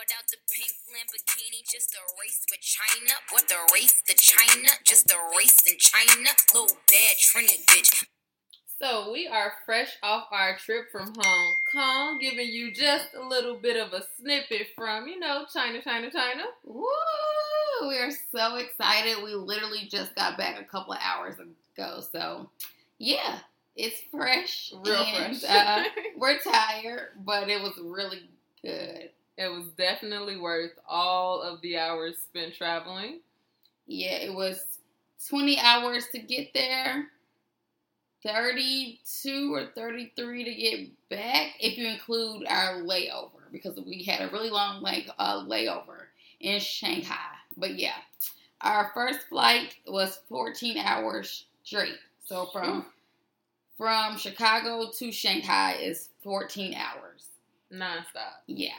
Bought out the pink Lamborghini just to race with China. What the race to China? Just a race in China. Little bad Trinity bitch. So we are fresh off our trip from Hong Kong, giving you just a little bit of a snippet from, you know, China. Woo! We are so excited. We literally just got back a couple of hours ago. So, yeah, it's fresh. Real fresh. We're tired, but it was really good. It was definitely worth all of the hours spent traveling. Yeah, it was 20 hours to get there. 32 or 33 to get back if you include our layover, because we had a really long layover in Shanghai. But yeah, our first flight was 14 hours straight. So from Chicago to Shanghai is 14 hours. Nonstop. Yeah.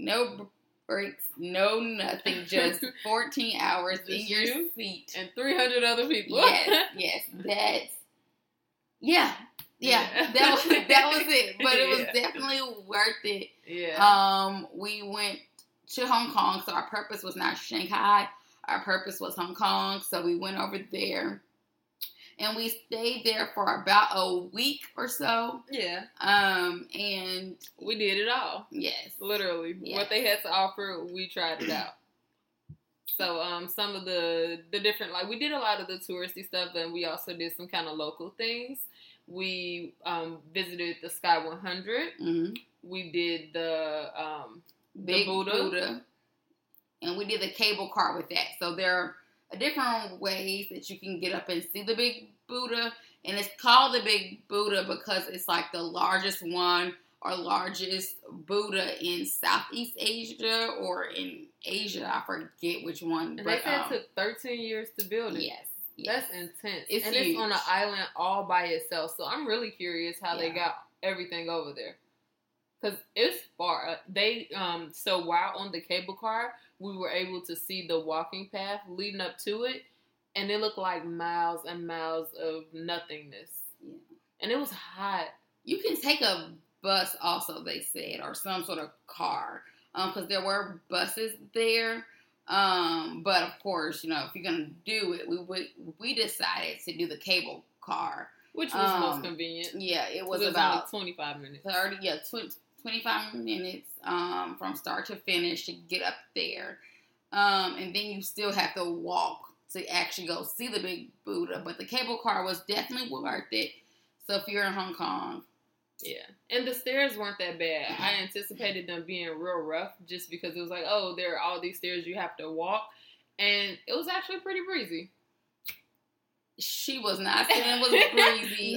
No breaks, no nothing, just 14 hours just in your seat. And 300 other people. Yes, that's. Yeah. That was it. But it was definitely worth it. Yeah. We went to Hong Kong, so our purpose was not Shanghai. Our purpose was Hong Kong, so we went over there, and we stayed there for about a week or so. Yeah. And we did it all. Yes. Literally, what they had to offer, we tried it out. So, some of the different, like, we did a lot of the touristy stuff, and we also did some kind of local things. We visited the Sky 100. Mm-hmm. We did the Big Buddha. And we did the cable car with that. So, there are different ways that you can get up and see the Big Buddha. And it's called the Big Buddha because it's, like, the largest one or largest Buddha in Southeast Asia or in Asia, I forget which one. And but, they said it took 13 years to build it. Yes. That's intense. It's huge. It's on an island all by itself. So I'm really curious how they got everything over there. Because it's far. So while on the cable car, we were able to see the walking path leading up to it. And it looked like miles and miles of nothingness. Yeah. And it was hot. You can take a bus also, they said, or some sort of car. Because there were buses there. But, of course, you know, if you're going to do it, we decided to do the cable car. Which was most convenient. Yeah, it was about 25 minutes. 25 minutes from start to finish to get up there. And then you still have to walk to actually go see the Big Buddha. But the cable car was definitely worth it. So, if you're in Hong Kong. Yeah, and the stairs weren't that bad. I anticipated them being real rough just because it was like, oh, there are all these stairs you have to walk. And it was actually pretty breezy. She was not saying it was breezy.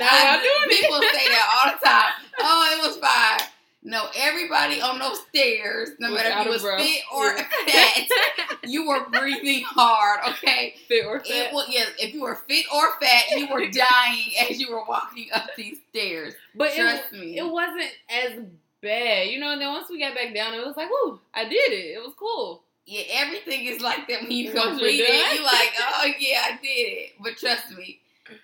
People say that all the time. Oh, it was fine. No, everybody on those stairs, no matter if you was fit or fat, you were breathing hard, okay? Fit or fat? If you were fit or fat, you were dying as you were walking up these stairs. But trust me. It wasn't as bad. You know, and then once we got back down, it was like, whew, I did it. It was cool. Yeah, everything is like that when you complete it. You're like, oh, yeah, I did it. But trust me.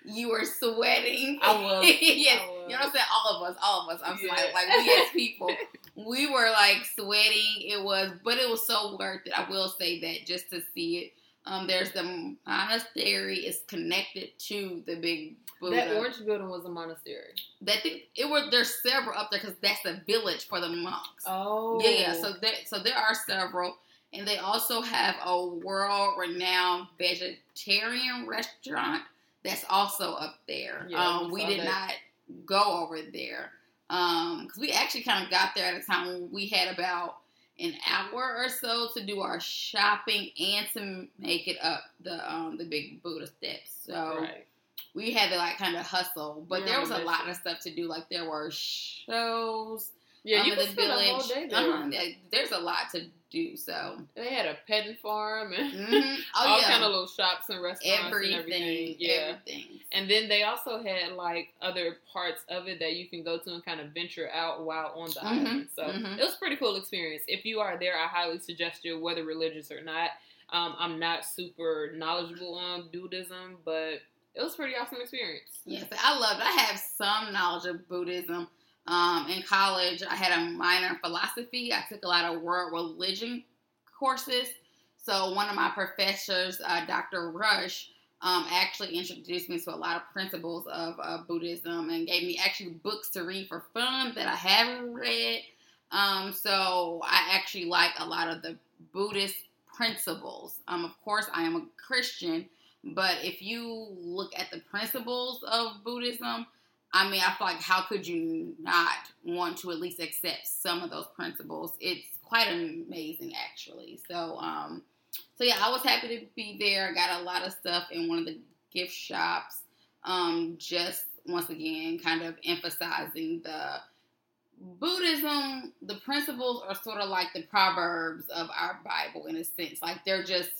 You were sweating. I was. Yes. I was. You know what I'm saying? All of us. I'm sweating. Like, we as people, we were, like, sweating. But it was so worth it. I will say that just to see it. There's the monastery. It's connected to the Big Buddha. That orange building was a monastery. There's several up there because that's a village for the monks. Oh. Yeah, so there are several. And they also have a world-renowned vegetarian restaurant. That's also up there. Yeah, we did not go over there. Because we actually kind of got there at a time when we had about an hour or so to do our shopping and to make it up the Big Buddha steps. So we had to kind of hustle. But there was a lot of stuff to do. Like there were shows. Yeah, you could spend a whole day there. There's a lot to do, so. They had a petting farm and all kind of little shops and restaurants and everything. Yeah. Everything. And then they also had, other parts of it that you can go to and kind of venture out while on the island. So, it was a pretty cool experience. If you are there, I highly suggest you, whether religious or not. I'm not super knowledgeable on Buddhism, but it was a pretty awesome experience. Yes, I love it. I have some knowledge of Buddhism. In college, I had a minor in philosophy. I took a lot of world religion courses. So one of my professors, Dr. Rush, actually introduced me to a lot of principles of Buddhism and gave me actually books to read for fun that I haven't read. So I actually like a lot of the Buddhist principles. Of course, I am a Christian, but if you look at the principles of Buddhism, I mean, I feel like how could you not want to at least accept some of those principles? It's quite amazing, actually. So yeah, I was happy to be there. I got a lot of stuff in one of the gift shops. Just once again, kind of emphasizing the Buddhism. The principles are sort of like the proverbs of our Bible in a sense. Like they're just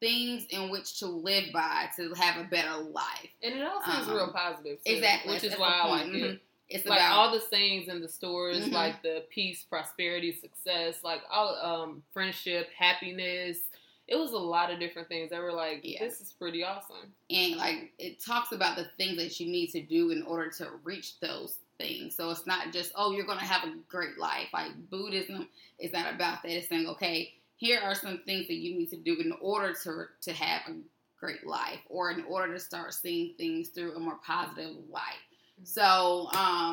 things in which to live by to have a better life. And it all seems real positive, too. Exactly. Which is why I like it. It's like about all the things in the stores, mm-hmm. like the peace, prosperity, success, like all friendship, happiness. It was a lot of different things that were like, this is pretty awesome. And like it talks about the things that you need to do in order to reach those things. So it's not just, oh, you're going to have a great life. Like Buddhism is not about that. It's saying, okay, here are some things that you need to do in order to have a great life or in order to start seeing things through a more positive light. So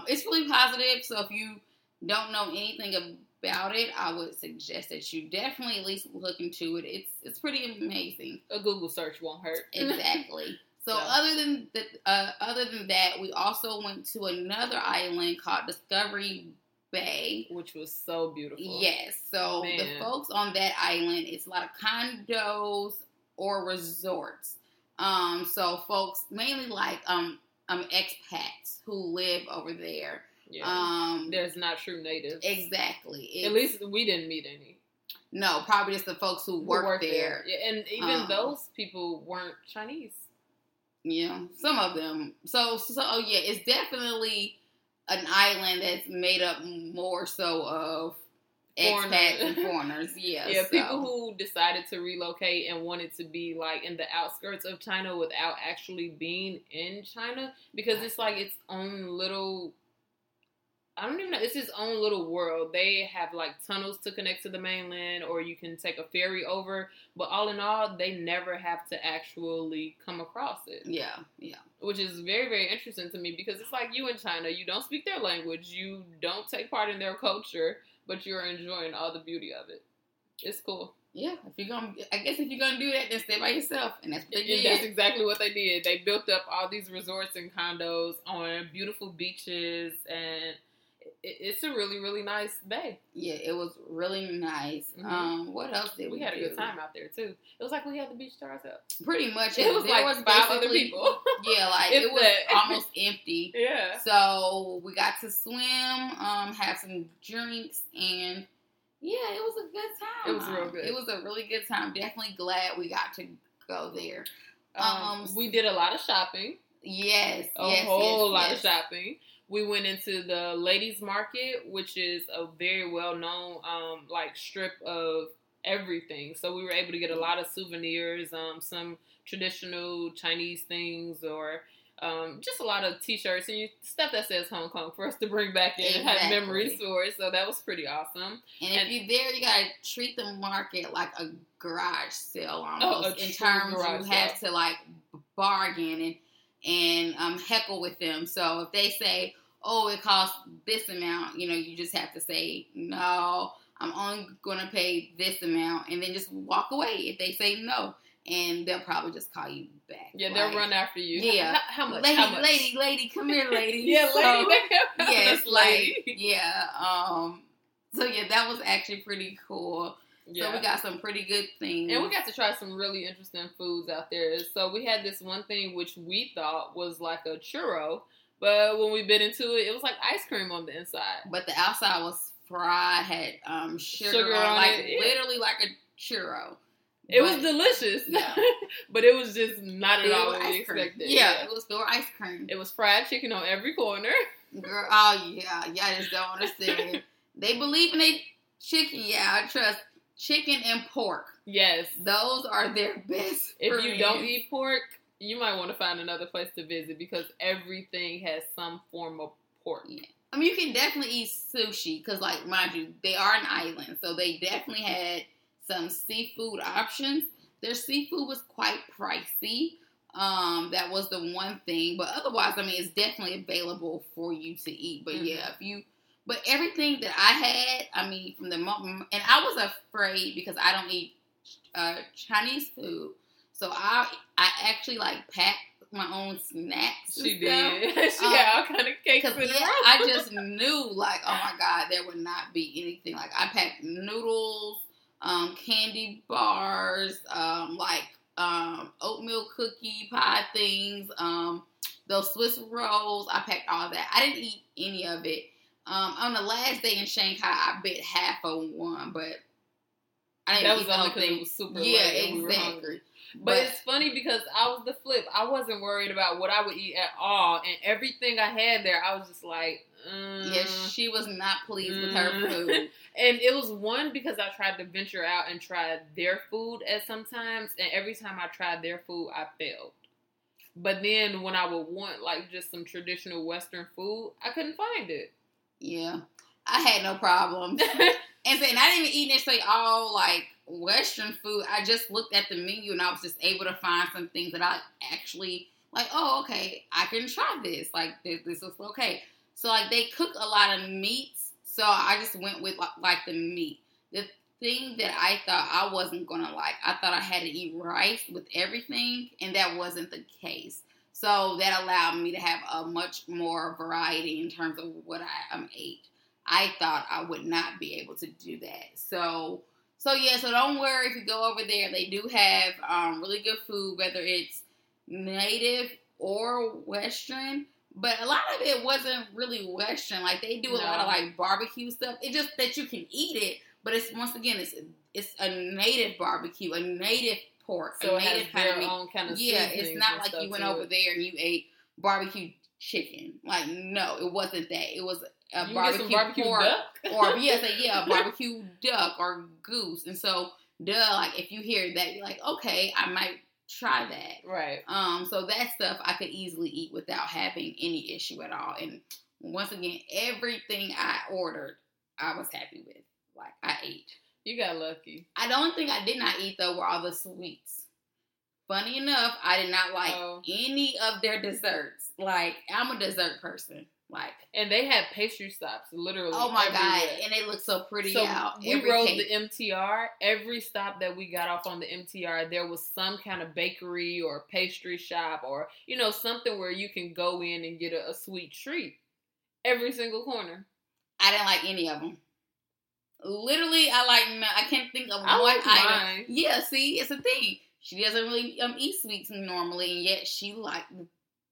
it's really positive. So if you don't know anything about it, I would suggest that you definitely at least look into it. It's pretty amazing. A Google search won't hurt. Exactly. So other than that, we also went to another island called Discovery Bay, which was so beautiful. Yes. So the folks on that island, it's a lot of condos or resorts. So folks mainly like expats who live over there. Yeah. There's not true natives. Exactly. At least we didn't meet any. No, probably just the folks who work there. Yeah, and even those people weren't Chinese. Yeah, some of them. So yeah, it's definitely an island that's made up more so of expats and foreigners. Yeah, so people who decided to relocate and wanted to be like in the outskirts of China without actually being in China, because it's like its own little, I don't even know, it's its own little world. They have like tunnels to connect to the mainland, or you can take a ferry over, but all in all, they never have to actually come across it. Yeah. Which is very, very interesting to me, because it's like you in China, you don't speak their language, you don't take part in their culture, but you're enjoying all the beauty of it. It's cool. Yeah, if you're gonna do that, then stay by yourself, and that's what they did. That's exactly what they did. They built up all these resorts and condos on beautiful beaches, and it's a really, really nice bay. Yeah, it was really nice. Mm-hmm. What else did we do? We had a good time out there, too. It was like we had the beach to ourselves. Pretty much. It was like five other people. Yeah, like it was almost empty. Yeah. So we got to swim, have some drinks, and yeah, it was a good time. It was real good. It was a really good time. Definitely glad we got to go there. We did a lot of shopping. Yes. A whole lot of shopping. We went into the Ladies' Market, which is a very well-known, strip of everything. So we were able to get a lot of souvenirs, some traditional Chinese things, or just a lot of T-shirts and stuff that says Hong Kong for us to bring back in and have memories for it. So that was pretty awesome. And if you're there, you got to treat the market like a garage sale almost. In terms you have to, bargain and heckle with them. So if they say, oh, it costs this amount, you just have to say, no, I'm only going to pay this amount, and then just walk away if they say no, and they'll probably just call you back. Yeah, they'll run after you. Yeah. How much? Lady, come here, lady. Yeah, lady. Yes, lady. Yeah. So, yeah, that was actually pretty cool. Yeah. So we got some pretty good things. And we got to try some really interesting foods out there. So we had this one thing which we thought was like a churro, but when we bit into it, it was like ice cream on the inside. But the outside was fried, had sugar on it. Literally like a churro. It was delicious. Yeah. But it was just not at all what we expected. Yeah, it was pure ice cream. It was fried chicken on every corner. Girl, oh yeah. Y'all just don't understand. They believe in their chicken. Yeah, I trust. Chicken and pork. Yes. Those are their best. If you don't eat pork, you might want to find another place to visit, because everything has some form of pork. Yeah. I mean, you can definitely eat sushi because, like, mind you, they are an island, so they definitely had some seafood options. Their seafood was quite pricey. That was the one thing, but otherwise, I mean, it's definitely available for you to eat. But yeah, if you, but everything that I had, I mean, from the moment, and I was afraid because I don't eat Chinese food, so I actually like packed my own snacks. She did. She had all kind of cakes. Yeah, I just knew, like, oh my God, there would not be anything. Like, I packed noodles, candy bars, oatmeal cookie pie things, those Swiss rolls. I packed all that. I didn't eat any of it. On the last day in Shanghai, I bit half of one, but I didn't eat the whole thing. It was super late and exactly. We were hungry. But it's funny because I was the flip. I wasn't worried about what I would eat at all, and everything I had there, I was just like, yes, she was not pleased with her food. And it was one because I tried to venture out and try their food at sometimes, and every time I tried their food, I failed. But then when I would want like just some traditional Western food, I couldn't find it. Yeah, I had no problem, and I didn't even eat necessarily all like Western food. I just looked at the menu and I was just able to find some things that I actually like. Oh, okay, I can try this. Like this looks okay. So, like, they cook a lot of meats, so I just went with, like, the meat. The thing that I thought I wasn't going to like, I thought I had to eat rice with everything, and that wasn't the case. So, that allowed me to have a much more variety in terms of what I ate. I thought I would not be able to do that. So yeah, so don't worry if you go over there. They do have really good food, whether it's native or Western. But a lot of it wasn't really Western. Like, they do a lot of, like, barbecue stuff. It's just that you can eat it. But it's, once again, it's a native barbecue, a native pork. So a native kind of meat. Own kind of yeah, it's not like you went over there and you ate barbecue chicken. Like, no, it wasn't that. It was a barbecue pork. Or, a barbecue duck or goose. And so, like, if you hear that, you're like, okay, I might try that. Right. So that stuff I could easily eat without having any issue at all. And once again, everything I ordered, I was happy with. Like, I ate. You got lucky. The only thing I did not eat, though, were all the sweets. Funny enough, I did not like any of their desserts. Like, I'm a dessert person. Like, and they had pastry stops, literally. Oh my God! And they look so pretty out. We rode the MTR. Every stop that we got off on the MTR, there was some kind of bakery or pastry shop or something where you can go in and get a sweet treat. Every single corner. I didn't like any of them. Literally, I can't think of one item. Yeah, see, it's a thing. She doesn't really eat sweets normally, and yet she liked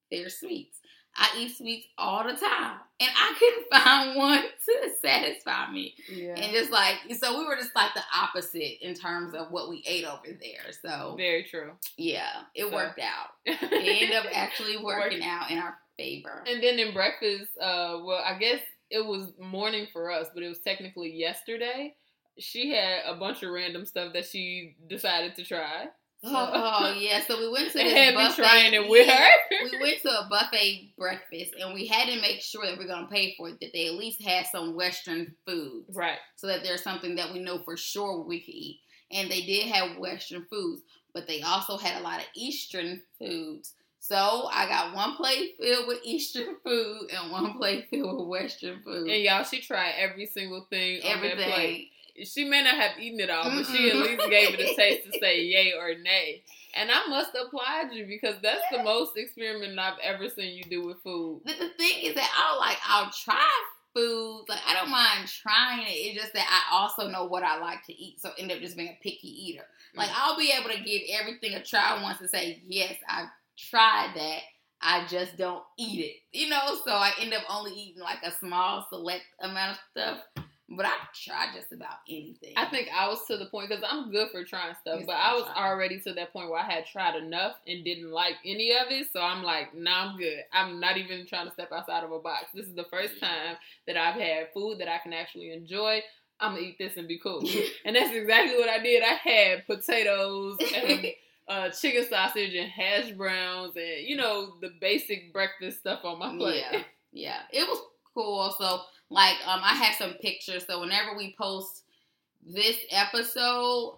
their sweets. I eat sweets all the time, and I couldn't find one to satisfy me. Yeah. And just like, so we were just like the opposite in terms of what we ate over there. So very true. Yeah, it worked out. It ended up actually working out in our favor. And then in breakfast, I guess it was morning for us, but it was technically yesterday. She had a bunch of random stuff that she decided to try. So we went to this buffet. Trying it with her. We went to a buffet breakfast, and we had to make sure that we're going to pay for it, that they at least had some Western food. Right. So that there's something that we know for sure we could eat. And they did have Western foods, but they also had a lot of Eastern foods. So I got one plate filled with Eastern food and one plate filled with Western food. And y'all, she tried every single thing on that plate. She may not have eaten it all, but she at least gave it a taste to say yay or nay. And I must applaud you because that's the most experiment I've ever seen you do with food. The thing is that I'll try food. Like, I don't mind trying it. It's just that I also know what I like to eat. So end up just being a picky eater. Like, I'll be able to give everything a try once and say, yes, I've tried that. I just don't eat it. So I end up only eating like a small select amount of stuff. But I try just about anything. I think I was to the point, because I'm good for trying stuff, but I was already to that point where I had tried enough and didn't like any of it, so I'm like, nah, I'm good. I'm not even trying to step outside of a box. This is the first time that I've had food that I can actually enjoy. I'm going to eat this and be cool. And that's exactly what I did. I had potatoes and chicken sausage and hash browns and, the basic breakfast stuff on my plate. Yeah, it was cool. So, I have some pictures. So, whenever we post this episode,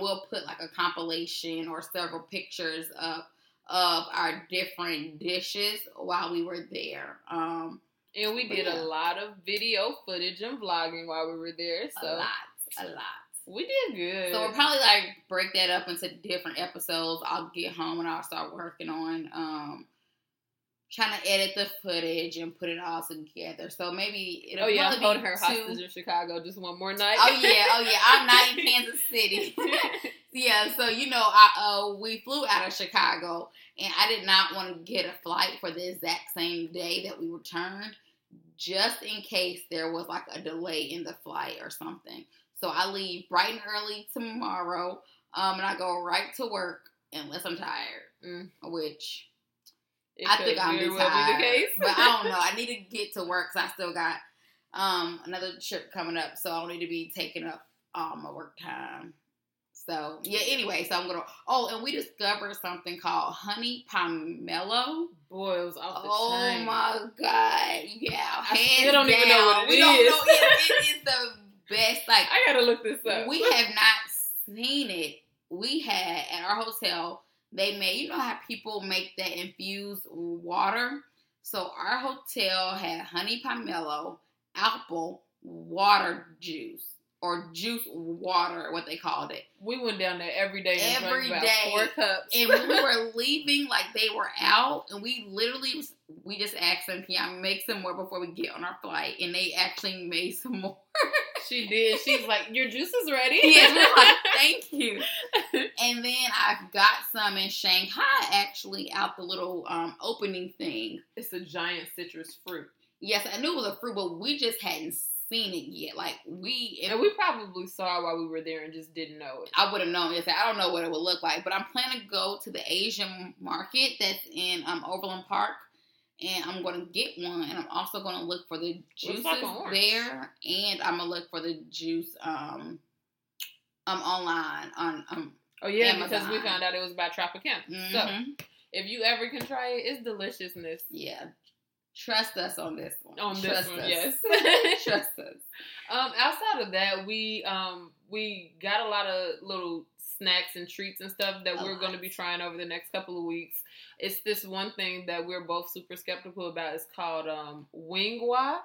we'll put, a compilation or several pictures of our different dishes while we were there. And we did a lot of video footage and vlogging while we were there. So a lot. We did good. So we'll probably break that up into different episodes. I'll get home and I'll start working on trying to edit the footage and put it all together. So maybe it'll probably hold her hostage in Chicago just one more night. Oh yeah. I'm not in Kansas City. Yeah, so we flew out of Chicago, and I did not want to get a flight for the exact same day that we returned, just in case there was a delay in the flight or something. So I leave bright and early tomorrow, and I go right to work unless I'm tired, which I think I'll be tired. But I don't know. I need to get to work because I still got another trip coming up, so I don't need to be taking up all my work time. So, yeah, anyway, so I'm going to... Oh, and we discovered something called honey pomelo. Boy, it was off the chain. Oh, my God. Yeah, hands down. We don't even know what it is. We don't know it. It is the best. I got to look this up. We have not seen it. We had, at our hotel, they made... You know how people make that infused water? So, our hotel had honey pomelo, apple, water juice. Or juice water, what they called it. We went down there every day. Every day. 4 cups. And when we were leaving, they were out. And we just asked them, can y'all make some more before we get on our flight? And they actually made some more. She did. She's like, your juice is ready? Yes, we were like, thank you. And then I got some in Shanghai, actually, out the little opening thing. It's a giant citrus fruit. Yes, I knew it was a fruit, but we just hadn't seen it yet. We probably saw it while we were there and just didn't know it. I would have known it. I don't know what it would look like, but I'm planning to go to the Asian market that's in Overland Park, and I'm going to get one, and I'm also going to look for the juices there, and I'm going to look for the juice online on Amazon. Because we found out it was by Tropicana. Mm-hmm. So, if you ever can try it, it's deliciousness. Yeah. Trust us on this one. Yes. Trust us. Outside of that, we got a lot of little snacks and treats and stuff that we're going to be trying over the next couple of weeks. It's this one thing that we're both super skeptical about. It's called Wing Wah.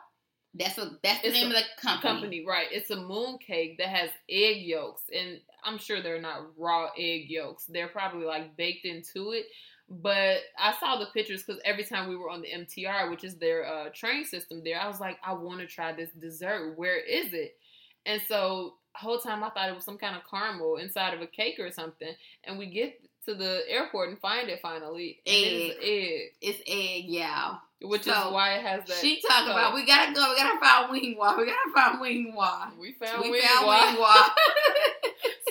That's the name of the company, right? It's a moon cake that has egg yolks, and I'm sure they're not raw egg yolks. They're probably baked into it. But I saw the pictures because every time we were on the MTR, which is their train system there, I was like, I want to try this dessert. Where is it? And so the whole time I thought it was some kind of caramel inside of a cake or something. And we get to the airport and find it finally. And it's egg, yeah. Which is why it has that. She talking about, we got to go. We got to find Wing Wah. We found Wing Wah.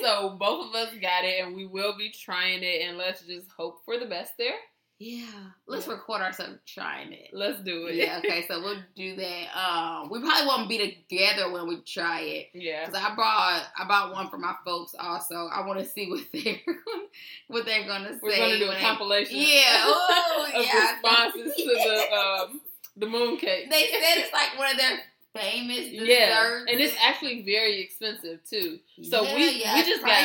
So both of us got it, and we will be trying it, and let's just hope for the best there. Yeah. Let's record ourselves trying it. Let's do it. Yeah, okay, so we'll do that. We probably won't be together when we try it. Yeah. Because I bought one for my folks also. I want to see what they're going to say. We're going to do a compilation responses to the moon cake. They said it's one of their famous desserts. Yeah, and it's actually very expensive, too. So we just pricey.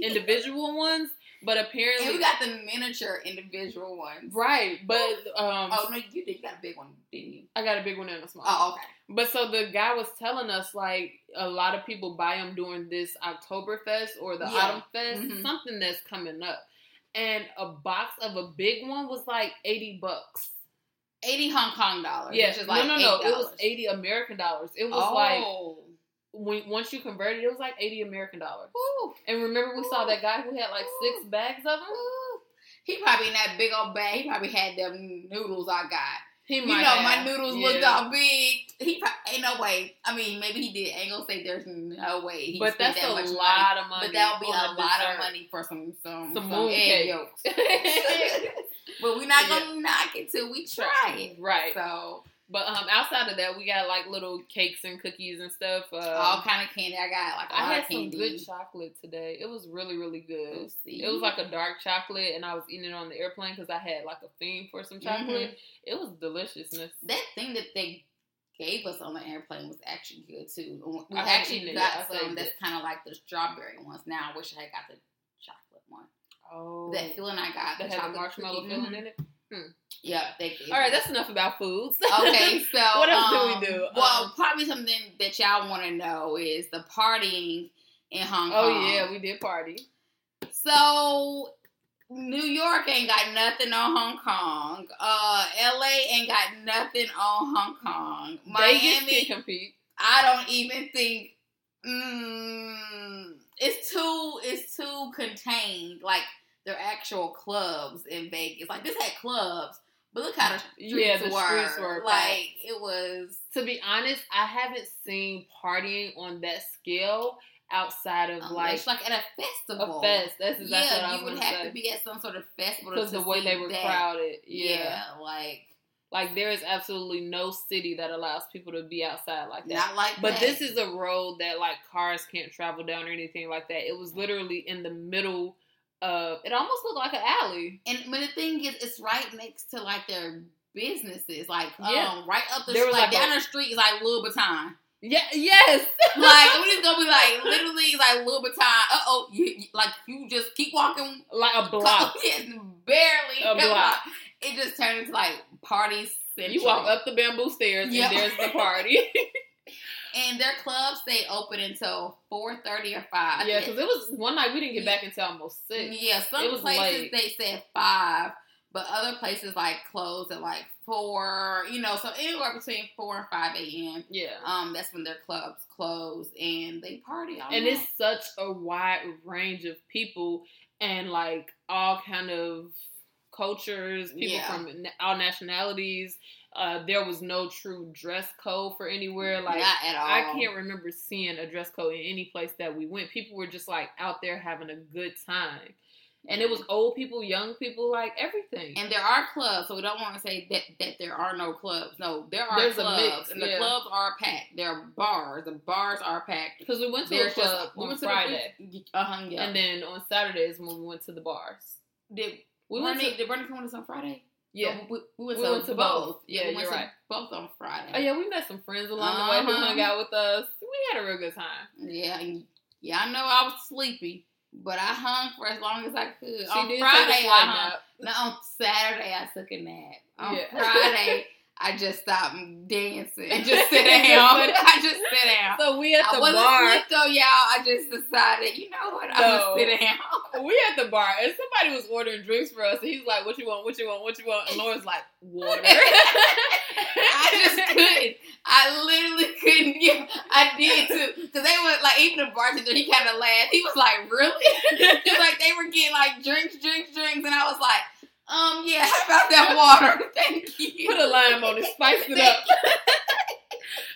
Got, individual ones, but apparently... And we got the miniature individual ones. Right, but... Oh, no, you did. You got a big one, didn't you? I got a big one and a small one. Oh, okay. But so the guy was telling us, a lot of people buy them during this Oktoberfest or the Autumn Fest, something that's coming up. And a box of a big one was, $80. 80 Hong Kong dollars. Yeah. Which is $8. It was 80 American dollars. It was once you converted, it was $80 American dollars. Ooh. And remember we saw that guy who had 6 bags of them? Ooh. He probably in that big old bag. He probably had them noodles I got. He might have. My noodles looked all big. He probably, ain't no way. I mean, maybe he did. Ain't gonna say there's no way. He but that's that a lot money. Of money. But that would be a lot dessert. Of money for some egg yolks. But we're not gonna knock it till we try it, right? So, but outside of that, we got little cakes and cookies and stuff. All kind of candy. I got I had candy. Some good chocolate today. It was really, really good. We'll see. It was a dark chocolate, and I was eating it on the airplane because I had a fiend for some chocolate. Mm-hmm. It was deliciousness. That thing that they gave us on the airplane was actually good too. We actually got some that's kind of like the strawberry ones. Now I wish I had got the chocolate one. Oh, that filling I got that has a marshmallow filling in it. Hmm. Yep. All right, that's enough about foods. Okay, so what else do we do? Well, probably something that y'all want to know is the partying in Hong Kong. Oh yeah, we did party. So New York ain't got nothing on Hong Kong. LA ain't got nothing on Hong Kong. Miami can compete. I don't even think. It's too contained. Like their actual clubs in Vegas. Like this had clubs, but look how the streets were. Like it was. To be honest, I haven't seen partying on that scale outside of like at a festival. A fest. That's exactly what I was going to say. You would have to be at some sort of festival because the way they were crowded. Yeah, like there is absolutely no city that allows people to be outside like that. Not like but that. But this is a road that like cars can't travel down or anything like that. It was literally in the middle. It almost looked like an alley. But the thing is, it's right next to like their businesses. Like right up the street, like down the street is like Louis Vuitton. Yeah, yes. Like we're just gonna be like literally like Louis Vuitton. You just keep walking like a block. Yes, barely a block. It just turned into like party central. You walk up the bamboo stairs and there's the party. And their clubs stay open until 4:30 or 5. Yeah, because it was one night we didn't get back until almost 6. Yeah, some places late. They said 5, but other places like closed at like 4. You know, so anywhere between 4 and 5 a.m. Yeah, that's when their clubs close and they party all night. And it's such a wide range of people and like all kind of cultures, people from all nationalities. There was no true dress code for anywhere. Like, not at all. I can't remember seeing a dress code in any place that we went. People were just like out there having a good time. And it was old people, young people, like everything. And there are clubs, so we don't want to say that there are no clubs. No, there's clubs. A mix, and the clubs are packed. There are bars. The bars are packed. Because we went to a club on Friday. And then on Saturdays when we went to the bars. Did Bernie come with us on Friday? Yeah, so we went to both. Yeah, we went to both on Friday. Oh yeah, we met some friends along the way who hung out with us. We had a real good time. Yeah, yeah. I know I was sleepy, but I hung for as long as I could. She on did Friday, take a flight nap. No, on Saturday I took a nap. On Friday I just stopped dancing and just sit down. I just sit down. So we at the bar. I wasn't asleep though, y'all. I just decided, you know what? I'm gonna sit down. We at the bar and somebody was ordering drinks for us, and he's like, "What you want? What you want? What you want?" And Lauren's like, "Water." I just couldn't. I literally couldn't. Yeah, I did too. Cause they were like, even the bartender, he kind of laughed. He was like, "Really?" Cause like they were getting like drinks, and I was like. Yeah, how about that water? Thank you. Put a lime on it, spice it up.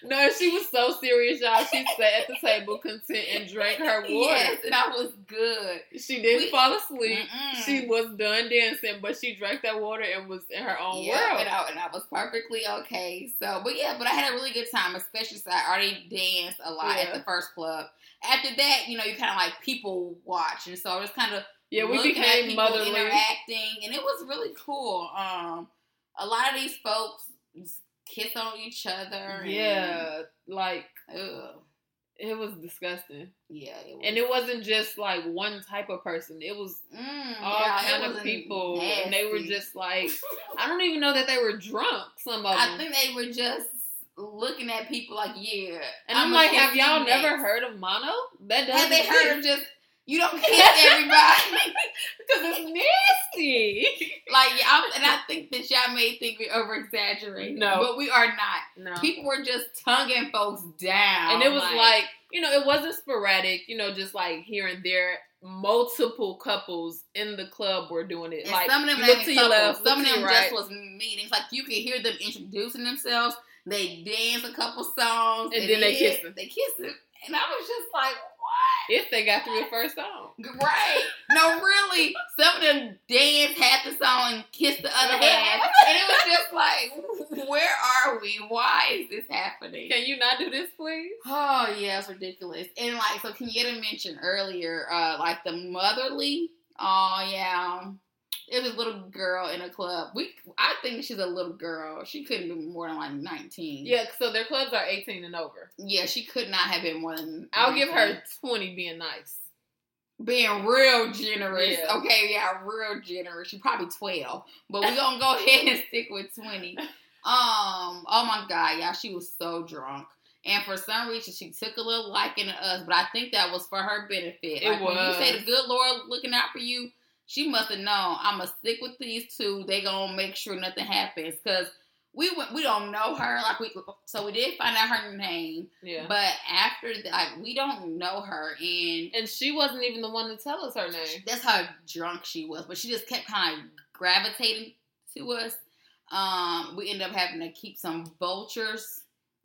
No, she was so serious, y'all. She sat at the table content and drank her water. Yes, and I was good. She didn't fall asleep. Mm-mm. She was done dancing, but she drank that water and was in her own world. And I was perfectly okay. So, but I had a really good time, especially since I already danced a lot at the first club. After that, you know, you kind of like people watch. And so it was kind of we became motherly, interacting, and it was really cool. A lot of these folks kiss on each other. Yeah, it was disgusting. Yeah, it was. And it wasn't just like one type of person. It was all kind of people, nasty. And they were just like, I don't even know that they were drunk. Some of them, I think they were just. Looking at people like, and I'm like, have y'all never heard of mono? That doesn't. Have they heard of just? You don't kiss everybody because it's nasty. Like, I think that y'all may think we over-exaggerate. No. But we are not. No. People were just tonguing folks down. And it was it wasn't sporadic, just like here and there. Multiple couples in the club were doing it. And like, some of them look to your left, some of them just was meetings. Like, you could hear them introducing themselves. They dance a couple songs. And then they kiss him. They kiss him. And I was just like, if they got through the first song. Right. No, really. Some of them danced half the song and kissed the other half. And it was just like, where are we? Why is this happening? Can you not do this, please? Oh, yeah. It's ridiculous. And, so Kenyatta mentioned earlier, the motherly. Oh, yeah. It was a little girl in a club. I think she's a little girl. She couldn't be more than like 19. Yeah, so their clubs are 18 and over. Yeah, she could not have been more than 19. I'll give her 20 being nice. Being real generous. Yeah. Okay, yeah, real generous. She probably 12. But we're going to go ahead and stick with 20. Oh my God, y'all, she was so drunk. And for some reason, she took a little liking to us, but I think that was for her benefit. It was. When you say the good Lord looking out for you, she must have known, I'm going to stick with these two. They going to make sure nothing happens. Because we don't know her. So we did find out her name. Yeah. But after that, we don't know her. And she wasn't even the one to tell us her name. That's how drunk she was. But she just kept kind of gravitating to us. We ended up having to keep some vultures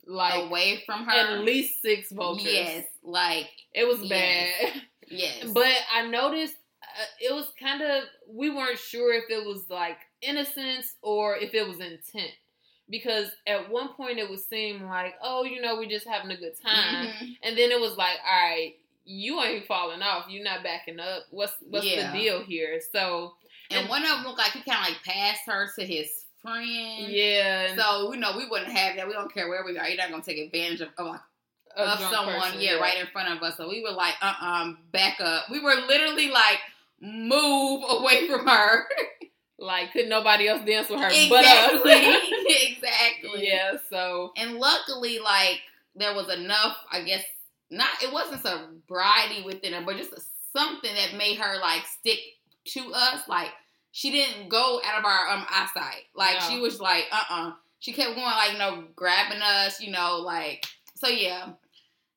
away from her. At least 6 vultures. Yes. It was bad. Yes. But I noticed it was kind of, we weren't sure if it was innocence or if it was intent. Because at one point it would seem like, oh, we're just having a good time. Mm-hmm. And then it was like, all right, you ain't falling off. You're not backing up. What's the deal here? So. And one of them looked like he kind of passed her to his friend. Yeah. So, we wouldn't have that. We don't care where we are. You're not going to take advantage of someone. Person, yeah, right in front of us. So, we were like, back up. We were literally move away from her. Could nobody else dance with her but us. Exactly. Yeah, so. And luckily, there was enough, I guess, it wasn't sobriety within her, but just something that made her, stick to us, she didn't go out of our eyesight. No. She was She kept going, grabbing us, So, yeah.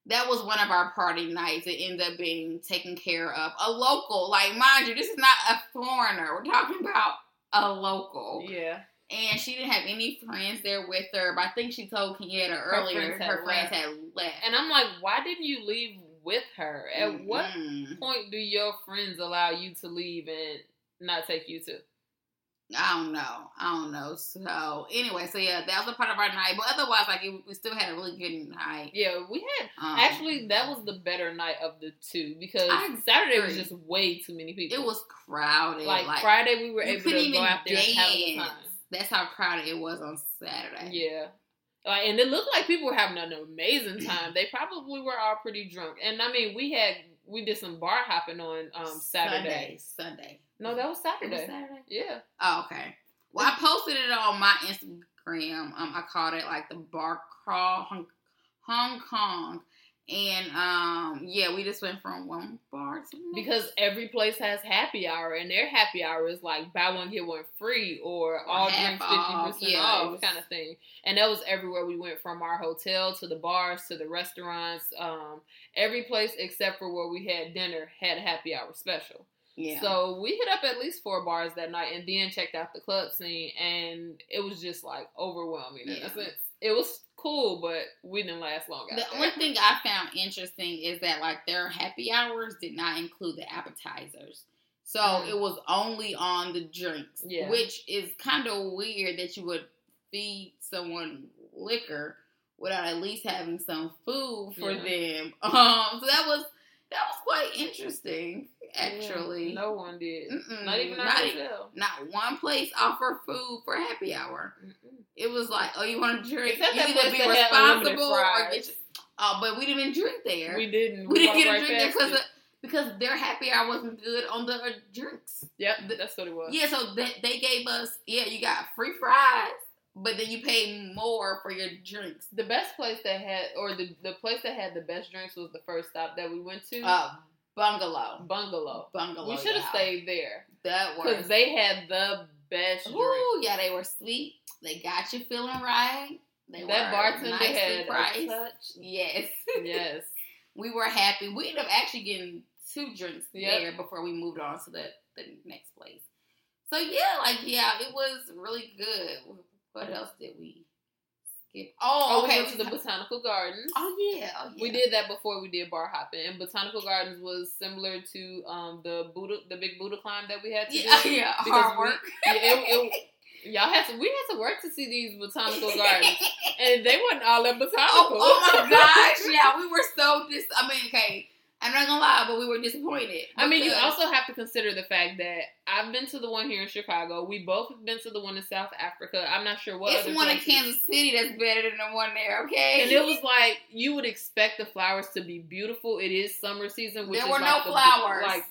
That was one of our party nights. It ended up being taken care of. A local. Mind you, this is not a foreigner. We're talking about a local. Yeah. And she didn't have any friends there with her. But I think she told Kenyatta earlier her friends had left. And I'm like, why didn't you leave with her? At what point do your friends allow you to leave and not take you to? I don't know. So, anyway, yeah, that was a part of our night. But otherwise, we still had a really good night. Yeah, we had. Actually, that was the better night of the two because Saturday was just way too many people. It was crowded. Friday, we were able to go out there and have a time. That's how crowded it was on Saturday. Yeah. And it looked like people were having an amazing time. They probably were all pretty drunk. And, we did some bar hopping on Saturday. Sunday. No, that was Saturday. Yeah. Oh, okay. Well, I posted it on my Instagram. I called it the bar crawl Hong Kong. And, we just went from one bar to another. Because every place has happy hour. And their happy hour is buy one, get one free. Or all drinks 50% off kind of thing. And that was everywhere we went, from our hotel to the bars to the restaurants. Every place except for where we had dinner had a happy hour special. Yeah. So we hit up at least 4 bars that night and then checked out the club scene, and it was just overwhelming. Yeah. In a sense. It was cool, but we didn't last long. The only thing I found interesting is that their happy hours did not include the appetizers. So it was only on the drinks, which is kind of weird that you would feed someone liquor without at least having some food for them. So that was quite interesting, actually. Yeah, no one did. Mm-mm. Not even ourselves. Not one place offered food for happy hour. Mm-mm. It was oh, you want to drink? Except you either be responsible or get your... Oh, but we didn't drink there. We didn't get a drink there because their happy hour wasn't good on the drinks. Yep, that's what it was. Yeah, so they gave us... Yeah, you got free fries. But then you pay more for your drinks. The best place that had, or the place that had the best drinks was the first stop that we went to. Bungalow. We should have stayed there. That was. Because they had the best drinks. Ooh, yeah, they were sweet. They got you feeling right. That bartender had a touch. Yes. Yes. We were happy. We ended up actually getting 2 drinks there before we moved on to the next place. So, yeah, it was really good. What else did we skip? Oh, okay. We went to the Botanical Gardens. Oh, yeah. We did that before we did bar hopping. And Botanical Gardens was similar to the Big Buddha climb that we had to do. Yeah, hard work. We had to work to see these Botanical Gardens. And they weren't all in Botanical. Oh, my gosh. Yeah, we were so... I'm not gonna lie, but we were disappointed. I mean, you also have to consider the fact that I've been to the one here in Chicago. We both have been to the one in South Africa. I'm not sure what it's other one places. In Kansas City that's better than the one there, okay? And it was like, you would expect the flowers to be beautiful. It is summer season, which there were no flowers. Like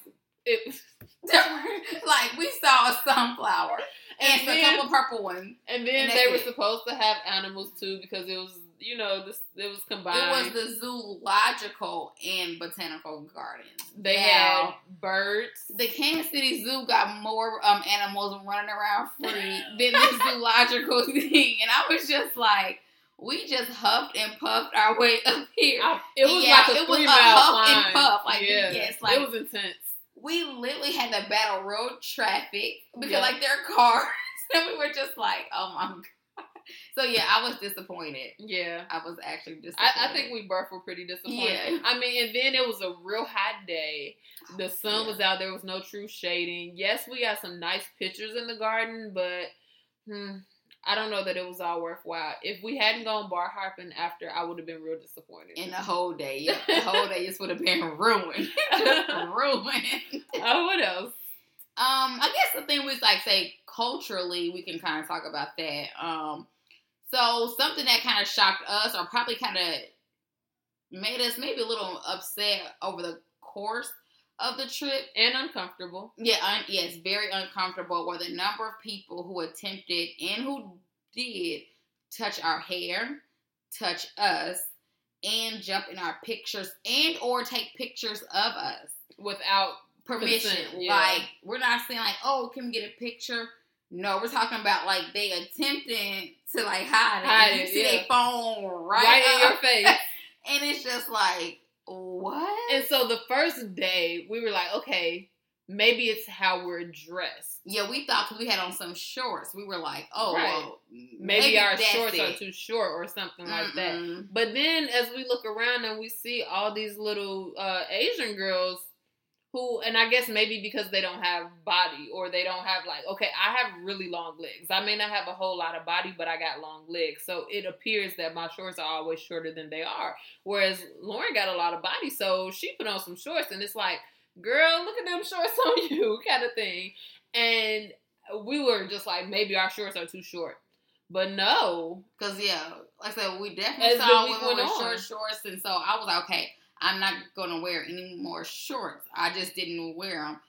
we saw a sunflower and then, a couple purple ones. And then they were supposed to have animals too, because it was, you know, this it was combined. It was the zoological and botanical gardens. They had birds. The Kansas City Zoo got more animals running around free than the zoological thing, and I was just like, we just huffed and puffed our way up here. It was like a three-mile climb. Like, yeah. Yes, like, it was intense. We literally had to battle road traffic because, like, their cars. And we were just like, oh, my God. So, yeah, I was disappointed. Yeah. I was actually disappointed. I think we both were pretty disappointed. Yeah. I mean, and then it was a real hot day. The sun was out. There was no true shading. Yes, we got some nice pictures in the garden, but I don't know that it was all worthwhile. If we hadn't gone bar hopping after, I would have been real disappointed. And the whole day. Yeah, the whole day just would have been ruined. Just ruined. Oh, what else? I guess the thing we like say culturally, we can kind of talk about that. So something that kind of shocked us or probably kind of made us maybe a little upset over the course of the trip. And uncomfortable. Yeah, yes, very uncomfortable were the number of people who attempted and who did touch our hair, touch us, and jump in our pictures and or take pictures of us. Without permission. Consent, yeah. Like, we're not saying like, oh, can we get a picture? No, we're talking about like they attempting to like hide it. You see their phone right in your face. And it's just like, what? And so the first day, we were like, okay, maybe it's how we're dressed. Yeah, we thought we had on some shorts. We were like, oh, well, maybe our shorts are too short or something like that. But then as we look around and we see all these little Asian girls who, and I guess maybe because they don't have body or they don't have like, okay, I have really long legs. I may not have a whole lot of body, but I got long legs. So it appears that my shorts are always shorter than they are. Whereas Lauren got a lot of body, so she put on some shorts and it's like, girl, look at them shorts on you kind of thing. And we were just like, maybe our shorts are too short. But no. Because, yeah, like I said, we definitely saw women with short shorts. And so I was like, okay, I'm not going to wear any more shorts. I just didn't wear them.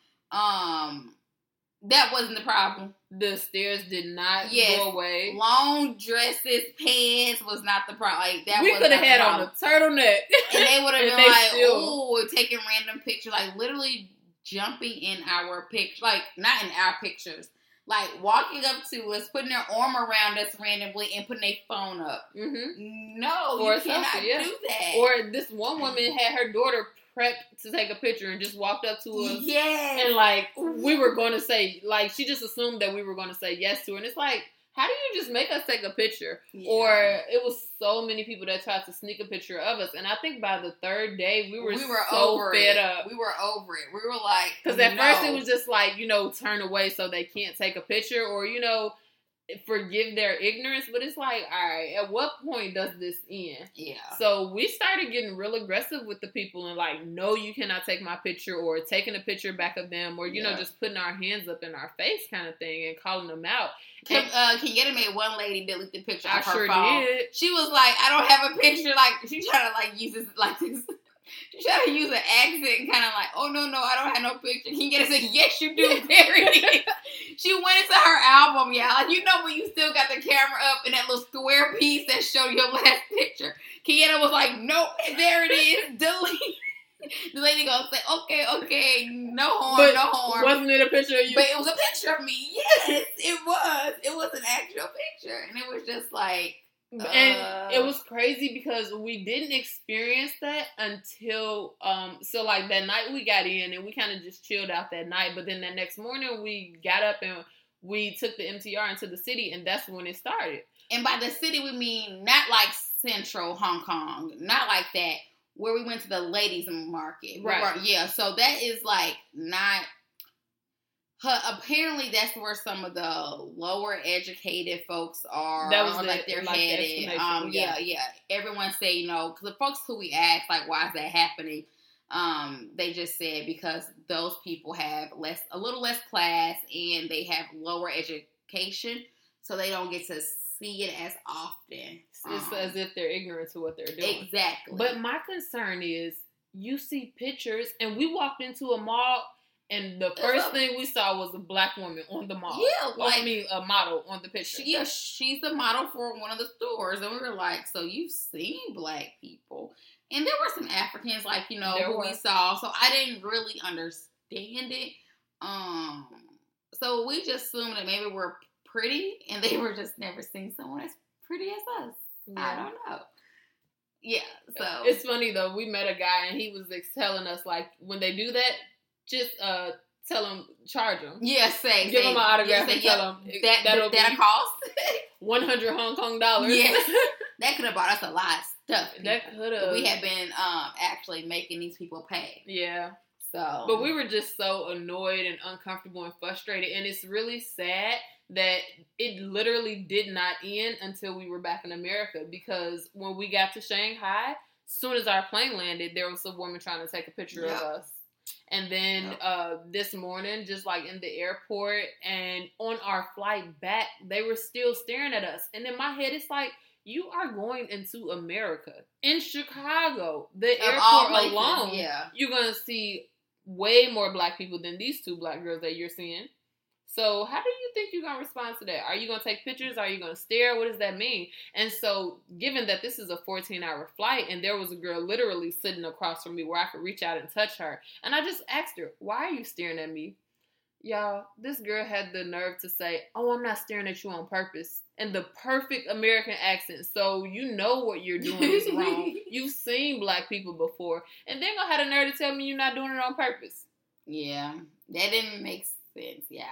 That wasn't the problem. The stairs did not go away. Long dresses, pants was not the problem. Like, that we could have had on a turtleneck. And they would have been like, ooh, taking random pictures. Like, literally jumping in our picture. Like, not in our pictures. Like, walking up to us, putting their arm around us randomly, and putting their phone up. Mm-hmm. No, or you cannot do that. Or this one woman had her daughter prepped to take a picture and just walked up to us. Yes. And, like, we were going to say, like, she just assumed that we were going to say yes to her. And it's like, how do you just make us take a picture? Yeah. Or it was so many people that tried to sneak a picture of us. And I think by the third day, we were so over fed up. We were over it. We were like, because at first it was just like, you know, turn away so they can't take a picture or, you know, forgive their ignorance. But it's like, all right, at what point does this end? Yeah. So we started getting real aggressive with the people and like, no, you cannot take my picture or taking a picture back of them or, you know, just putting our hands up in our face kind of thing and calling them out. Kenyetta made one lady delete the picture off her phone. Did. She was like, I don't have a picture. Like, she tried to like use this, like this. She tried to use an accent and kind of like, oh, no, I don't have no picture. Kenyetta said, yes, you do. There it is. She went into her album, y'all. You know when you still got the camera up and that little square piece that showed your last picture. Kenyetta was like, nope, there it is. Delete. The lady goes, say, okay, no harm. Wasn't it a picture of you? But it was a picture of me. Yes, it was. It was an actual picture. And it was just like. And it was crazy because we didn't experience that until, so like that night we got in and we kind of just chilled out that night. But then that next morning we got up and we took the MTR into the city and that's when it started. And by the city we mean not like central Hong Kong, not like that. Where we went to the Ladies' Market. Right. Yeah, so that is, like, not... Apparently, that's where some of the lower educated folks are. That was like, they're like headed. Yeah, everyone say, you know, because the folks who we asked, like, why is that happening? They just said because those people have a little less class and they have lower education, so they don't get to see it as often. It's as if they're ignorant to what they're doing. Exactly. But my concern is you see pictures, and we walked into a mall, and the first thing we saw was a black woman on the mall. Yeah, a model on the picture. She's the model for one of the stores, and we were like, so you've seen black people. And there were some Africans, we saw. So I didn't really understand it. So we just assumed that maybe we're pretty, and they were just never seeing someone as pretty as us. Yeah. I don't know. Yeah. So it's funny though. We met a guy, and he was telling us when they do that, just tell them, charge them. Yeah, give them an autograph and tell them that'll cost $100 HK. Yes, that could have bought us a lot of stuff. People. That could have. We had been actually making these people pay. Yeah. So, but we were just so annoyed and uncomfortable and frustrated, and it's really sad that it literally did not end until we were back in America. Because when we got to Shanghai, as soon as our plane landed, there was a woman trying to take a picture of us. And then this morning, just in the airport and on our flight back, they were still staring at us. And in my head, it's you are going into America. In Chicago, the airport alone, you're going to see way more black people than these two black girls that you're seeing. So how do you think you're going to respond to that? Are you going to take pictures? Are you going to stare? What does that mean? And so given that this is a 14-hour flight, and there was a girl literally sitting across from me where I could reach out and touch her, and I just asked her, why are you staring at me? Y'all, this girl had the nerve to say, oh, I'm not staring at you on purpose. And the perfect American accent. So you know what you're doing is wrong. You've seen black people before. And then I had a nerve to tell me you're not doing it on purpose. Yeah, that didn't make sense, yeah.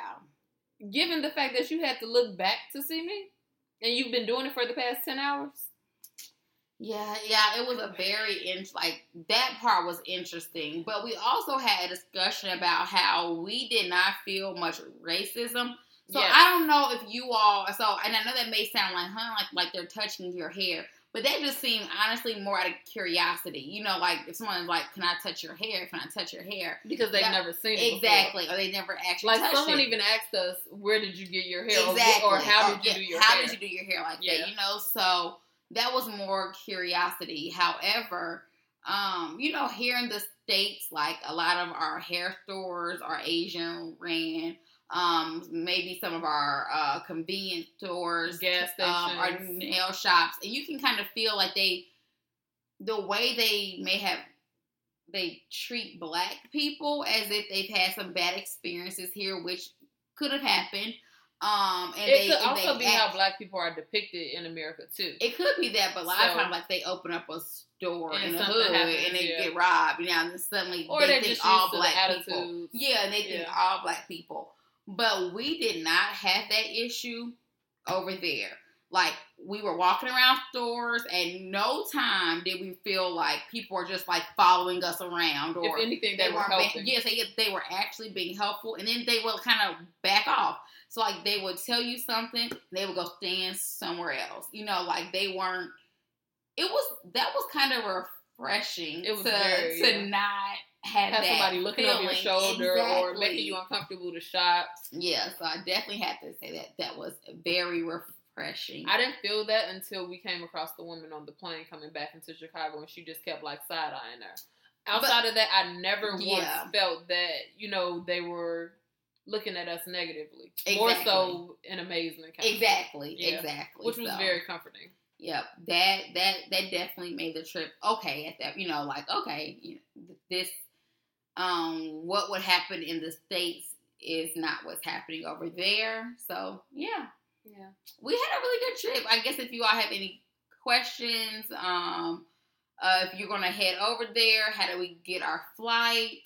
Given the fact that you had to look back to see me, and you've been doing it for the past 10 hours? Yeah, it was a that part was interesting. But we also had a discussion about how we did not feel much racism. So yes. I don't know if you all, and I know that may sound like they're touching your hair, but that just seemed honestly more out of curiosity. If someone's can I touch your hair? Can I touch your hair? Because they've never seen it exactly, before. Or they never actually touched it. Someone even asked us, where did you get your hair? Exactly. Or how did you do your hair that? So that was more curiosity. However, here in the States, a lot of our hair stores are Asian ran. Maybe some of our convenience stores, gas stations, our nail shops, and you can kind of feel the way they treat black people as if they've had some bad experiences here, which could have happened. And it could also be how black people are depicted in America too. It could be that, but a lot of times, they open up a store in the hood and they get robbed, and then suddenly they think all black people. Yeah, and they think all black people. But we did not have that issue over there. We were walking around stores, and no time did we feel people were just following us around. Or if anything, they were helping. Yes, they were actually being helpful, and then they would kind of back off. So they would tell you something, and they would go stand somewhere else. They weren't. That was kind of refreshing. It was to not have somebody looking over your shoulder or making you uncomfortable to shop. Yeah, so I definitely have to say that was very refreshing. I didn't feel that until we came across the woman on the plane coming back into Chicago, and she just kept side eyeing her. Outside of that, I never once felt that they were looking at us negatively. Exactly. More so in amazement. Exactly. Which was very comforting. Yep, that definitely made the trip okay at that. This. What would happen in the States is not what's happening over there. So, yeah. We had a really good trip. I guess if you all have any questions, if you're going to head over there, how do we get our flight?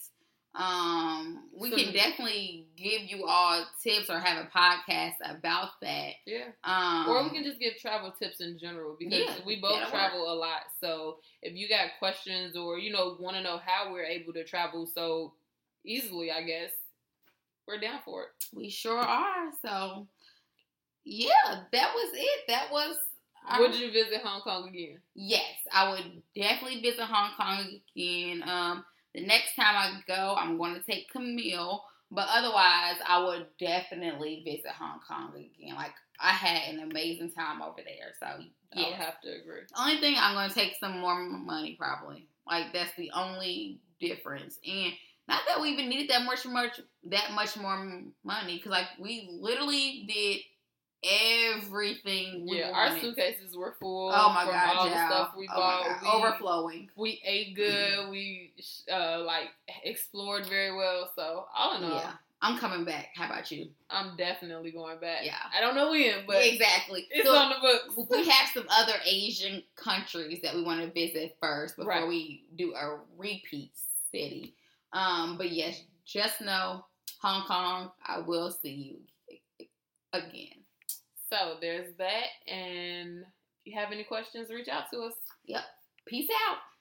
We can definitely give you all tips or have a podcast about that. Yeah. Or we can just give travel tips in general because we both travel a lot. So if you got questions or, want to know how we're able to travel so easily, I guess, we're down for it. We sure are. So, yeah, that was it. That was. Would you visit Hong Kong again? Yes, I would definitely visit Hong Kong again. The next time I go, I'm going to take Camille. But otherwise, I would definitely visit Hong Kong again. Like, I had an amazing time over there. So, yeah. I would have to agree. Only thing, I'm going to take some more money, probably. Like, that's the only difference. And not that we even needed that much more money. Because, like, we literally did everything we wanted. Our suitcases were full. Oh, my God, all the stuff we bought. Overflowing. We ate good. We, explored very well. So, all in all. Yeah. I'm coming back. How about you? I'm definitely going back. Yeah. I don't know when, but... Exactly. It's on the books. We have some other Asian countries that we want to visit first before we do a repeat city. But yes, just know, Hong Kong, I will see you again. So, there's that. And if you have any questions, reach out to us. Yep. Peace out.